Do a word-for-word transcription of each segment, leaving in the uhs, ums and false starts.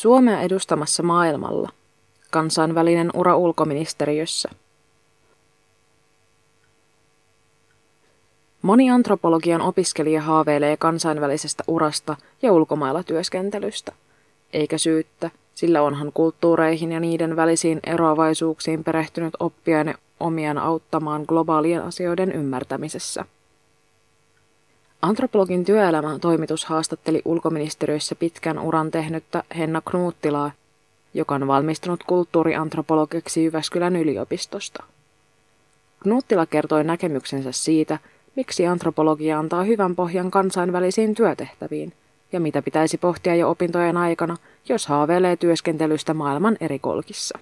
Suomea edustamassa maailmalla. Kansainvälinen ura ulkoministeriössä. Moni antropologian opiskelija haaveilee kansainvälisestä urasta ja ulkomailla työskentelystä. Eikä syyttä, sillä onhan kulttuureihin ja niiden välisiin eroavaisuuksiin perehtynyt oppiaine omiaan auttamaan globaalien asioiden ymmärtämisessä. Antropologin työelämätoimitus haastatteli ulkoministeriössä pitkän uran tehnyttä Henna Knuuttilaa, joka on valmistunut kulttuuriantropologiksi Jyväskylän yliopistosta. Knuuttila kertoi näkemyksensä siitä, miksi antropologia antaa hyvän pohjan kansainvälisiin työtehtäviin ja mitä pitäisi pohtia jo opintojen aikana, jos haaveilee työskentelystä maailman eri kolkissa.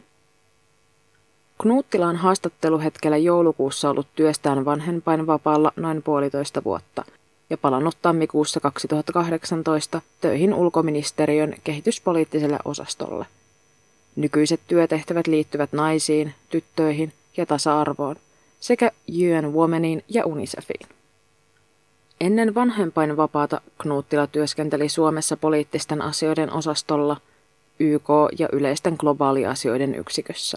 Knuuttila on haastatteluhetkellä joulukuussa ollut työstään vanhempainvapaalla noin puolitoista vuotta ja palannut tammikuussa kaksituhattakahdeksantoista töihin ulkoministeriön kehityspoliittiselle osastolle. Nykyiset työtehtävät liittyvät naisiin, tyttöihin ja tasa-arvoon sekä U N Womeniin ja UNICEFiin. Ennen vanhempainvapaata Knuuttila työskenteli Suomessa poliittisten asioiden osastolla Y K ja yleisten globaaliasioiden yksikössä.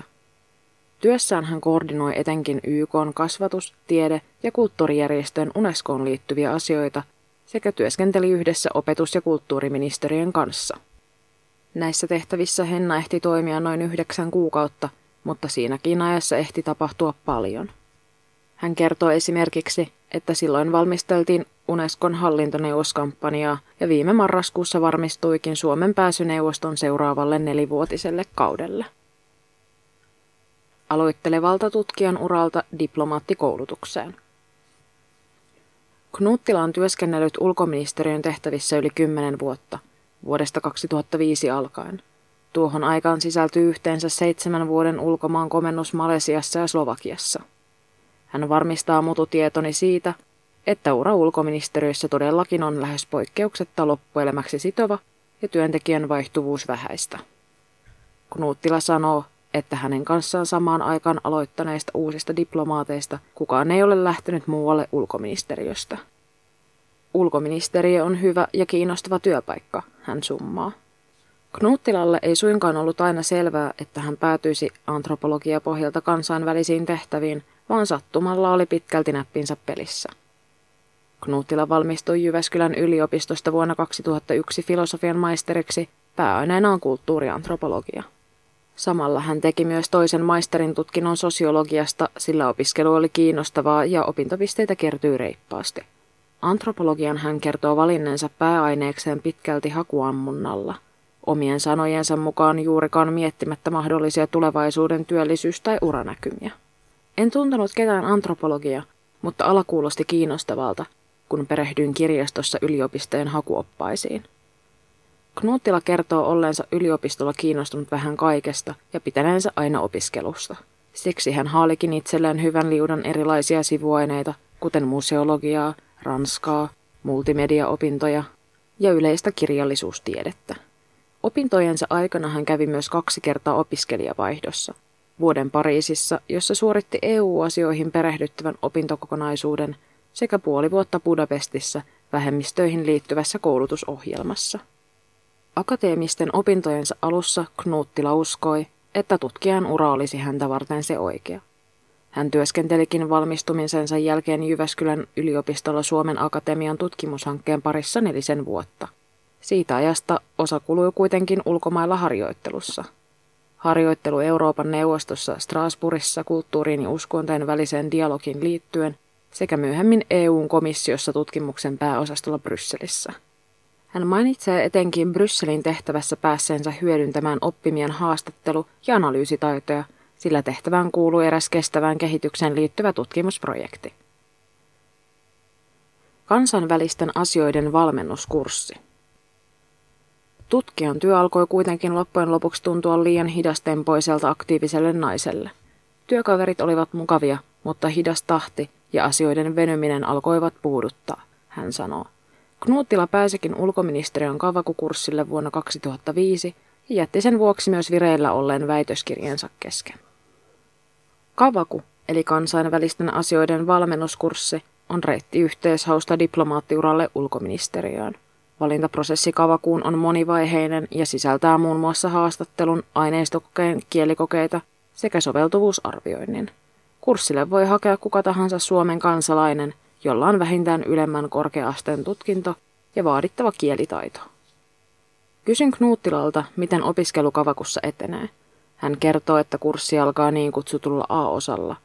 Työssään hän koordinoi etenkin Y K:n kasvatus-, tiede- ja kulttuurijärjestöön UNESCOon liittyviä asioita sekä työskenteli yhdessä opetus- ja kulttuuriministeriön kanssa. Näissä tehtävissä Henna ehti toimia noin yhdeksän kuukautta, mutta siinäkin ajassa ehti tapahtua paljon. Hän kertoo esimerkiksi, että silloin valmisteltiin UNESCOn hallintoneuvoskampanjaa ja viime marraskuussa varmistuikin Suomen pääsyneuvoston seuraavalle nelivuotiselle kaudelle. Aloittelevalta tutkijan uralta diplomaattikoulutukseen. Knuuttila on työskennellyt ulkoministeriön tehtävissä yli kymmenen vuotta, vuodesta kaksituhattaviisi alkaen. Tuohon aikaan sisältyy yhteensä seitsemän vuoden ulkomaan komennus Malesiassa ja Slovakiassa. Hän varmistaa mututietoni siitä, että ura ulkoministeriössä todellakin on lähes poikkeuksetta loppuelämäksi sitova ja työntekijän vaihtuvuus vähäistä. Knuuttila sanoo, että hänen kanssaan samaan aikaan aloittaneista uusista diplomaateista kukaan ei ole lähtenyt muualle ulkoministeriöstä. Ulkoministeriö on hyvä ja kiinnostava työpaikka, hän summaa. Knuuttilalle ei suinkaan ollut aina selvää, että hän päätyisi antropologia pohjalta kansainvälisiin tehtäviin, vaan sattumalla oli pitkälti näppinsä pelissä. Knuuttila valmistui Jyväskylän yliopistosta vuonna kaksituhattayksi filosofian maisteriksi, pääaineena on kulttuuriantropologia. Samalla hän teki myös toisen maisterin tutkinnon sosiologiasta, sillä opiskelu oli kiinnostavaa ja opintopisteitä kertyi reippaasti. Antropologian hän kertoo valinneensa pääaineekseen pitkälti hakuammunnalla, omien sanojensa mukaan juurikaan miettimättä mahdollisia tulevaisuuden työllisyys- tai uranäkymiä. En tuntenut ketään antropologia, mutta ala kuulosti kiinnostavalta, kun perehdyin kirjastossa yliopistojen hakuoppaisiin. Knuuttila kertoo olleensa yliopistolla kiinnostunut vähän kaikesta ja pitäneensä aina opiskelusta. Siksi hän haalikin itselleen hyvän liudan erilaisia sivuaineita, kuten museologiaa, ranskaa, multimediaopintoja ja yleistä kirjallisuustiedettä. Opintojensa aikana hän kävi myös kaksi kertaa opiskelijavaihdossa. Vuoden Pariisissa, jossa suoritti E U-asioihin perehdyttävän opintokokonaisuuden, sekä puoli vuotta Budapestissa vähemmistöihin liittyvässä koulutusohjelmassa. Akateemisten opintojensa alussa Knuuttila uskoi, että tutkijan ura olisi häntä varten se oikea. Hän työskentelikin valmistumisensa jälkeen Jyväskylän yliopistolla Suomen Akatemian tutkimushankkeen parissa nelisen vuotta. Siitä ajasta osa kului kuitenkin ulkomailla harjoittelussa. Harjoittelu Euroopan neuvostossa Strasbourgissa kulttuuriin ja uskontojen väliseen dialogiin liittyen sekä myöhemmin E U-komissiossa tutkimuksen pääosastolla Brysselissä. Hän mainitsee etenkin Brysselin tehtävässä päässeensä hyödyntämään oppimien haastattelu- ja analyysitaitoja, sillä tehtävään kuuluu eräs kestävään kehitykseen liittyvä tutkimusprojekti. Kansainvälisten asioiden valmennuskurssi. Tutkijan työ alkoi kuitenkin loppujen lopuksi tuntua liian hidastempoiselta aktiiviselle naiselle. Työkaverit olivat mukavia, mutta hidas tahti ja asioiden venyminen alkoivat puuduttaa, hän sanoo. Knuuttila pääsikin ulkoministeriön Kavaku-kurssille vuonna kaksituhattaviisi ja jätti sen vuoksi myös vireillä olleen väitöskirjansa kesken. Kavaku, eli kansainvälisten asioiden valmennuskurssi, on reitti yhteishausta diplomaattiuralle ulkoministeriöön. Valintaprosessi Kavakuun on monivaiheinen ja sisältää muun muassa haastattelun, aineistokokeen, kielikokeita sekä soveltuvuusarvioinnin. Kurssille voi hakea kuka tahansa Suomen kansalainen, jolla on vähintään ylemmän korkea-asteen tutkinto ja vaadittava kielitaito. Kysyn Knuttilalta, miten opiskelu Kavakussa etenee. Hän kertoo, että kurssi alkaa niin kutsutulla A-osalla,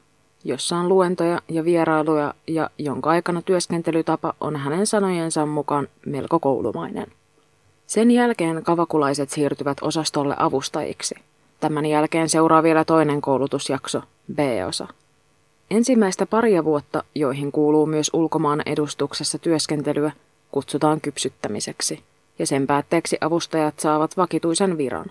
jossa on luentoja ja vierailuja ja jonka aikana työskentelytapa on hänen sanojensa mukaan melko koulumainen. Sen jälkeen kavakulaiset siirtyvät osastolle avustajiksi. Tämän jälkeen seuraa vielä toinen koulutusjakso, B-osa. Ensimmäistä paria vuotta, joihin kuuluu myös ulkomaan edustuksessa työskentelyä, kutsutaan kypsyttämiseksi, ja sen päätteeksi avustajat saavat vakituisen viran.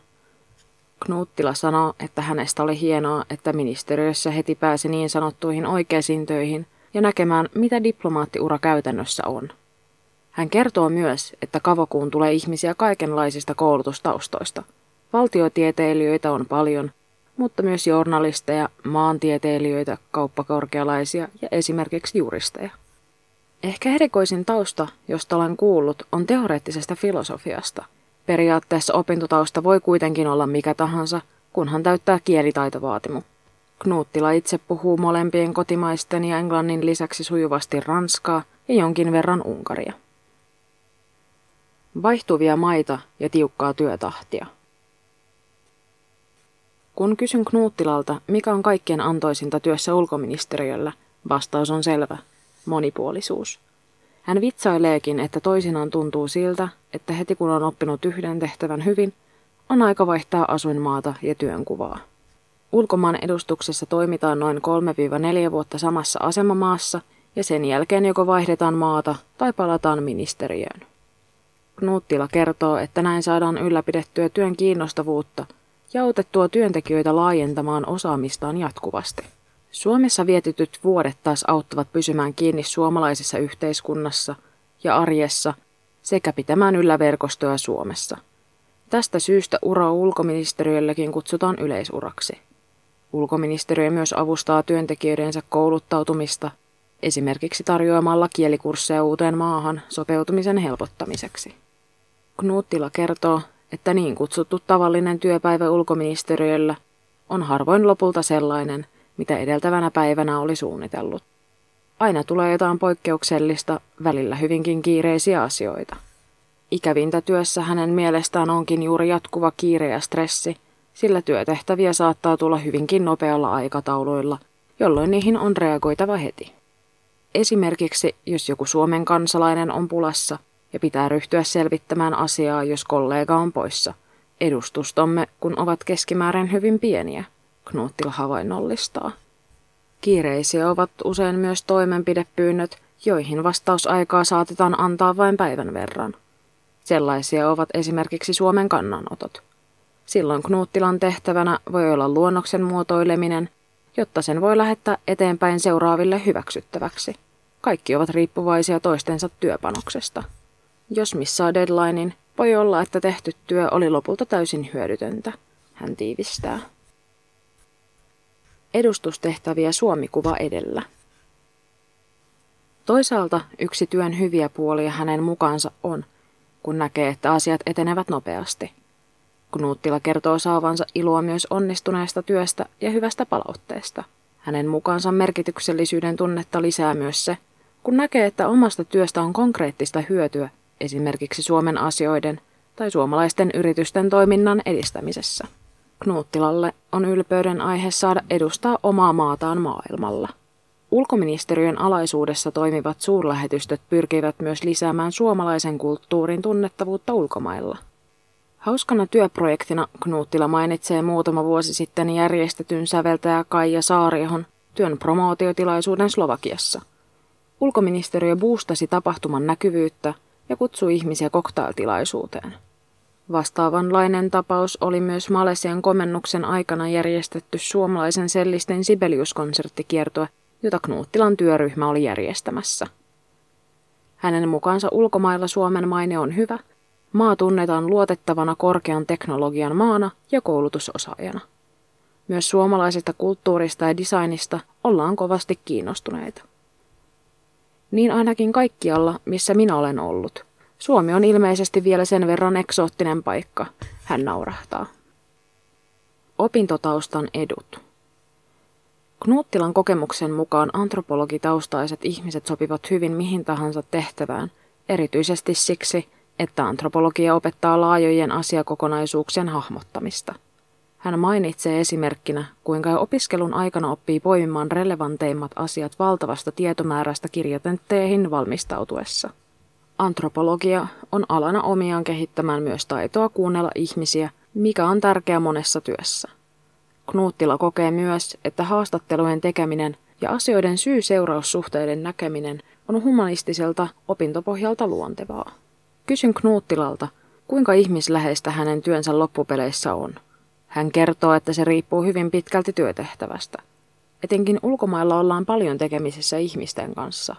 Knuuttila sanoo, että hänestä oli hienoa, että ministeriössä heti pääsi niin sanottuihin oikeisiin töihin ja näkemään, mitä diplomaattiura käytännössä on. Hän kertoo myös, että Kavakuun tulee ihmisiä kaikenlaisista koulutustaustoista. Valtiotieteilijöitä on paljon, mutta myös journalisteja, maantieteilijöitä, kauppakorkealaisia ja esimerkiksi juristeja. Ehkä erikoisin tausta, josta olen kuullut, on teoreettisesta filosofiasta. Periaatteessa opintotausta voi kuitenkin olla mikä tahansa, kunhan täyttää kielitaitovaatimu. Knuuttila itse puhuu molempien kotimaisten ja englannin lisäksi sujuvasti ranskaa ja jonkin verran unkaria. Vaihtuvia maita ja tiukkaa työtahtia. Kun kysyn Knuuttilalta, mikä on kaikkien antoisinta työssä ulkoministeriöllä, vastaus on selvä. Monipuolisuus. Hän vitsaileekin, että toisinaan tuntuu siltä, että heti kun on oppinut yhden tehtävän hyvin, on aika vaihtaa asuinmaata ja työnkuvaa. Ulkomaan edustuksessa toimitaan noin kolme neljä vuotta samassa asemamaassa ja sen jälkeen joko vaihdetaan maata tai palataan ministeriöön. Knuuttila kertoo, että näin saadaan ylläpidettyä työn kiinnostavuutta ja autettua työntekijöitä laajentamaan osaamistaan jatkuvasti. Suomessa vietityt vuodet taas auttavat pysymään kiinni suomalaisessa yhteiskunnassa ja arjessa sekä pitämään yllä verkostoa Suomessa. Tästä syystä ura ulkoministeriölläkin kutsutaan yleisuraksi. Ulkoministeriö myös avustaa työntekijöidensä kouluttautumista, esimerkiksi tarjoamalla kielikursseja uuteen maahan sopeutumisen helpottamiseksi. Knuuttila kertoo, että niin kutsuttu tavallinen työpäivä ulkoministeriöllä on harvoin lopulta sellainen, mitä edeltävänä päivänä oli suunnitellut. Aina tulee jotain poikkeuksellista, välillä hyvinkin kiireisiä asioita. Ikävintä työssä hänen mielestään onkin juuri jatkuva kiire ja stressi, sillä työtehtäviä saattaa tulla hyvinkin nopealla aikatauluilla, jolloin niihin on reagoitava heti. Esimerkiksi, jos joku Suomen kansalainen on pulassa ja pitää ryhtyä selvittämään asiaa, jos kollega on poissa. Edustustomme, kun ovat keskimäärin hyvin pieniä. Knuuttila havainnollistaa. Kiireisiä ovat usein myös toimenpidepyynnöt, joihin vastausaikaa saatetaan antaa vain päivän verran. Sellaisia ovat esimerkiksi Suomen kannanotot. Silloin Knuuttilan tehtävänä voi olla luonnoksen muotoileminen, jotta sen voi lähettää eteenpäin seuraaville hyväksyttäväksi. Kaikki ovat riippuvaisia toistensa työpanoksesta. Jos missaa deadlinein, voi olla, että tehty työ oli lopulta täysin hyödytöntä, hän tiivistää. Edustustehtäviä Suomi-kuva edellä. Toisaalta yksi työn hyviä puolia hänen mukaansa on, kun näkee, että asiat etenevät nopeasti. Knuuttila kertoo saavansa iloa myös onnistuneesta työstä ja hyvästä palautteesta. Hänen mukaansa merkityksellisyyden tunnetta lisää myös se, kun näkee, että omasta työstä on konkreettista hyötyä esimerkiksi Suomen asioiden tai suomalaisten yritysten toiminnan edistämisessä. Knuuttilalle on ylpeyden aihe saada edustaa omaa maataan maailmalla. Ulkoministeriön alaisuudessa toimivat suurlähetystöt pyrkivät myös lisäämään suomalaisen kulttuurin tunnettavuutta ulkomailla. Hauskana työprojektina Knuuttila mainitsee muutama vuosi sitten järjestetyn säveltäjä Kaija Saariahon työn promootiotilaisuuden Slovakiassa. Ulkoministeriö boostasi tapahtuman näkyvyyttä ja kutsui ihmisiä koktailtilaisuuteen. Vastaavanlainen tapaus oli myös Malesian komennuksen aikana järjestetty suomalaisen sellistin Sibelius-konserttikiertue, jota Knuuttilan työryhmä oli järjestämässä. Hänen mukaansa ulkomailla Suomen maine on hyvä, maa tunnetaan luotettavana korkean teknologian maana ja koulutusosaajana. Myös suomalaisesta kulttuurista ja designista ollaan kovasti kiinnostuneita. Niin ainakin kaikkialla, missä minä olen ollut. Suomi on ilmeisesti vielä sen verran eksoottinen paikka, hän naurahtaa. Opintotaustan edut. Knuttilan kokemuksen mukaan antropologitaustaiset ihmiset sopivat hyvin mihin tahansa tehtävään, erityisesti siksi, että antropologia opettaa laajojen asiakokonaisuuksien hahmottamista. Hän mainitsee esimerkkinä, kuinka opiskelun aikana oppii poimimaan relevanteimmat asiat valtavasta tietomäärästä kirjatentteihin valmistautuessa. Antropologia on alana omiaan kehittämään myös taitoa kuunnella ihmisiä, mikä on tärkeää monessa työssä. Knuuttila kokee myös, että haastattelujen tekeminen ja asioiden syy-seuraussuhteiden näkeminen on humanistiselta opintopohjalta luontevaa. Kysyn Knuttilalta, kuinka ihmisläheistä hänen työnsä loppupeleissä on. Hän kertoo, että se riippuu hyvin pitkälti työtehtävästä. Etenkin ulkomailla ollaan paljon tekemisissä ihmisten kanssa.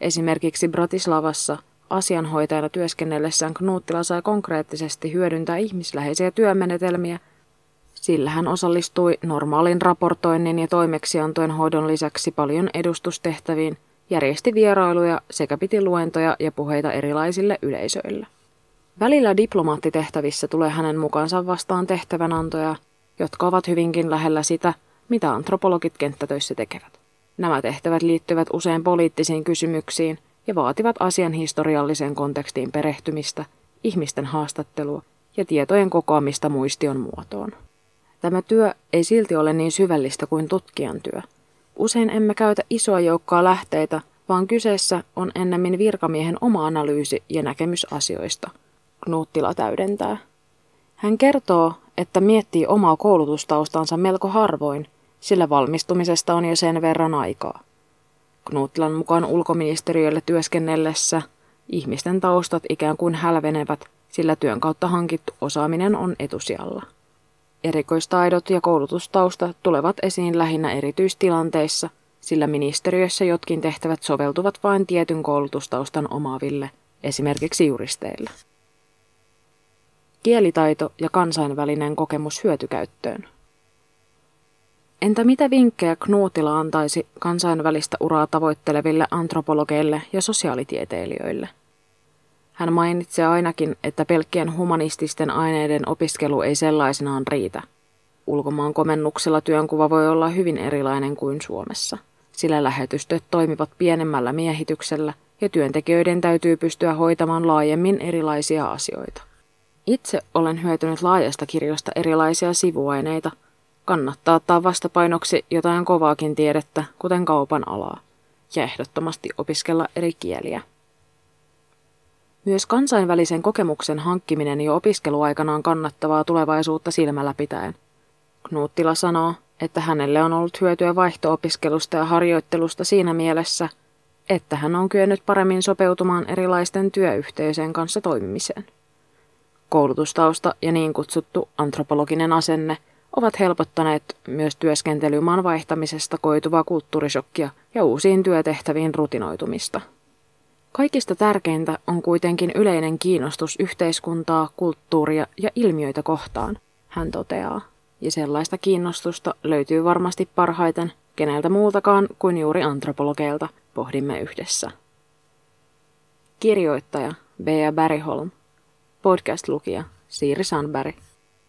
Esimerkiksi Bratislavassa asianhoitajana työskennellessään Knuuttila sai konkreettisesti hyödyntää ihmisläheisiä työmenetelmiä, sillä hän osallistui normaalin raportoinnin ja toimeksiantojen hoidon lisäksi paljon edustustehtäviin, järjesti vierailuja sekä piti luentoja ja puheita erilaisille yleisöille. Välillä diplomaattitehtävissä tulee hänen mukaansa vastaan tehtävänantoja, jotka ovat hyvinkin lähellä sitä, mitä antropologit kenttätöissä tekevät. Nämä tehtävät liittyvät usein poliittisiin kysymyksiin ja vaativat asian historialliseen kontekstiin perehtymistä, ihmisten haastattelua ja tietojen kokoamista muistion muotoon. Tämä työ ei silti ole niin syvällistä kuin tutkijan työ. Usein emme käytä isoa joukkoa lähteitä, vaan kyseessä on ennemmin virkamiehen oma analyysi ja näkemys asioista. Knuuttila täydentää. Hän kertoo, että miettii omaa koulutustaustansa melko harvoin, sillä valmistumisesta on jo sen verran aikaa. Knuttilan mukaan ulkoministeriölle työskennellessä ihmisten taustat ikään kuin hälvenevät, sillä työn kautta hankittu osaaminen on etusijalla. Erikoistaidot ja koulutustausta tulevat esiin lähinnä erityistilanteissa, sillä ministeriössä jotkin tehtävät soveltuvat vain tietyn koulutustaustan omaaville, esimerkiksi juristeille. Kielitaito ja kansainvälinen kokemus hyötykäyttöön. Entä mitä vinkkejä Knuuttila antaisi kansainvälistä uraa tavoitteleville antropologeille ja sosiaalitieteilijöille? Hän mainitsee ainakin, että pelkkien humanististen aineiden opiskelu ei sellaisenaan riitä. Ulkomaan komennuksella työnkuva voi olla hyvin erilainen kuin Suomessa, sillä lähetystöt toimivat pienemmällä miehityksellä ja työntekijöiden täytyy pystyä hoitamaan laajemmin erilaisia asioita. Itse olen hyötynyt laajasta kirjosta erilaisia sivuaineita. Kannattaa ottaa vastapainoksi jotain kovaakin tiedettä, kuten kaupan alaa, ja ehdottomasti opiskella eri kieliä. Myös kansainvälisen kokemuksen hankkiminen jo opiskeluaikana on kannattavaa tulevaisuutta silmällä pitäen. Knuuttila sanoo, että hänelle on ollut hyötyä vaihto-opiskelusta ja harjoittelusta siinä mielessä, että hän on kyennyt paremmin sopeutumaan erilaisten työyhteisöjen kanssa toimimiseen. Koulutustausta ja niin kutsuttu antropologinen asenne ovat helpottaneet myös työskentelymaan vaihtamisesta koituvaa kulttuurishokkia ja uusiin työtehtäviin rutinoitumista. Kaikista tärkeintä on kuitenkin yleinen kiinnostus yhteiskuntaa, kulttuuria ja ilmiöitä kohtaan, hän toteaa, ja sellaista kiinnostusta löytyy varmasti parhaiten keneltä muultakaan kuin juuri antropologeilta, pohdimme yhdessä. Kirjoittaja Bea Bergholm, podcast-lukija Siiri Sandberg.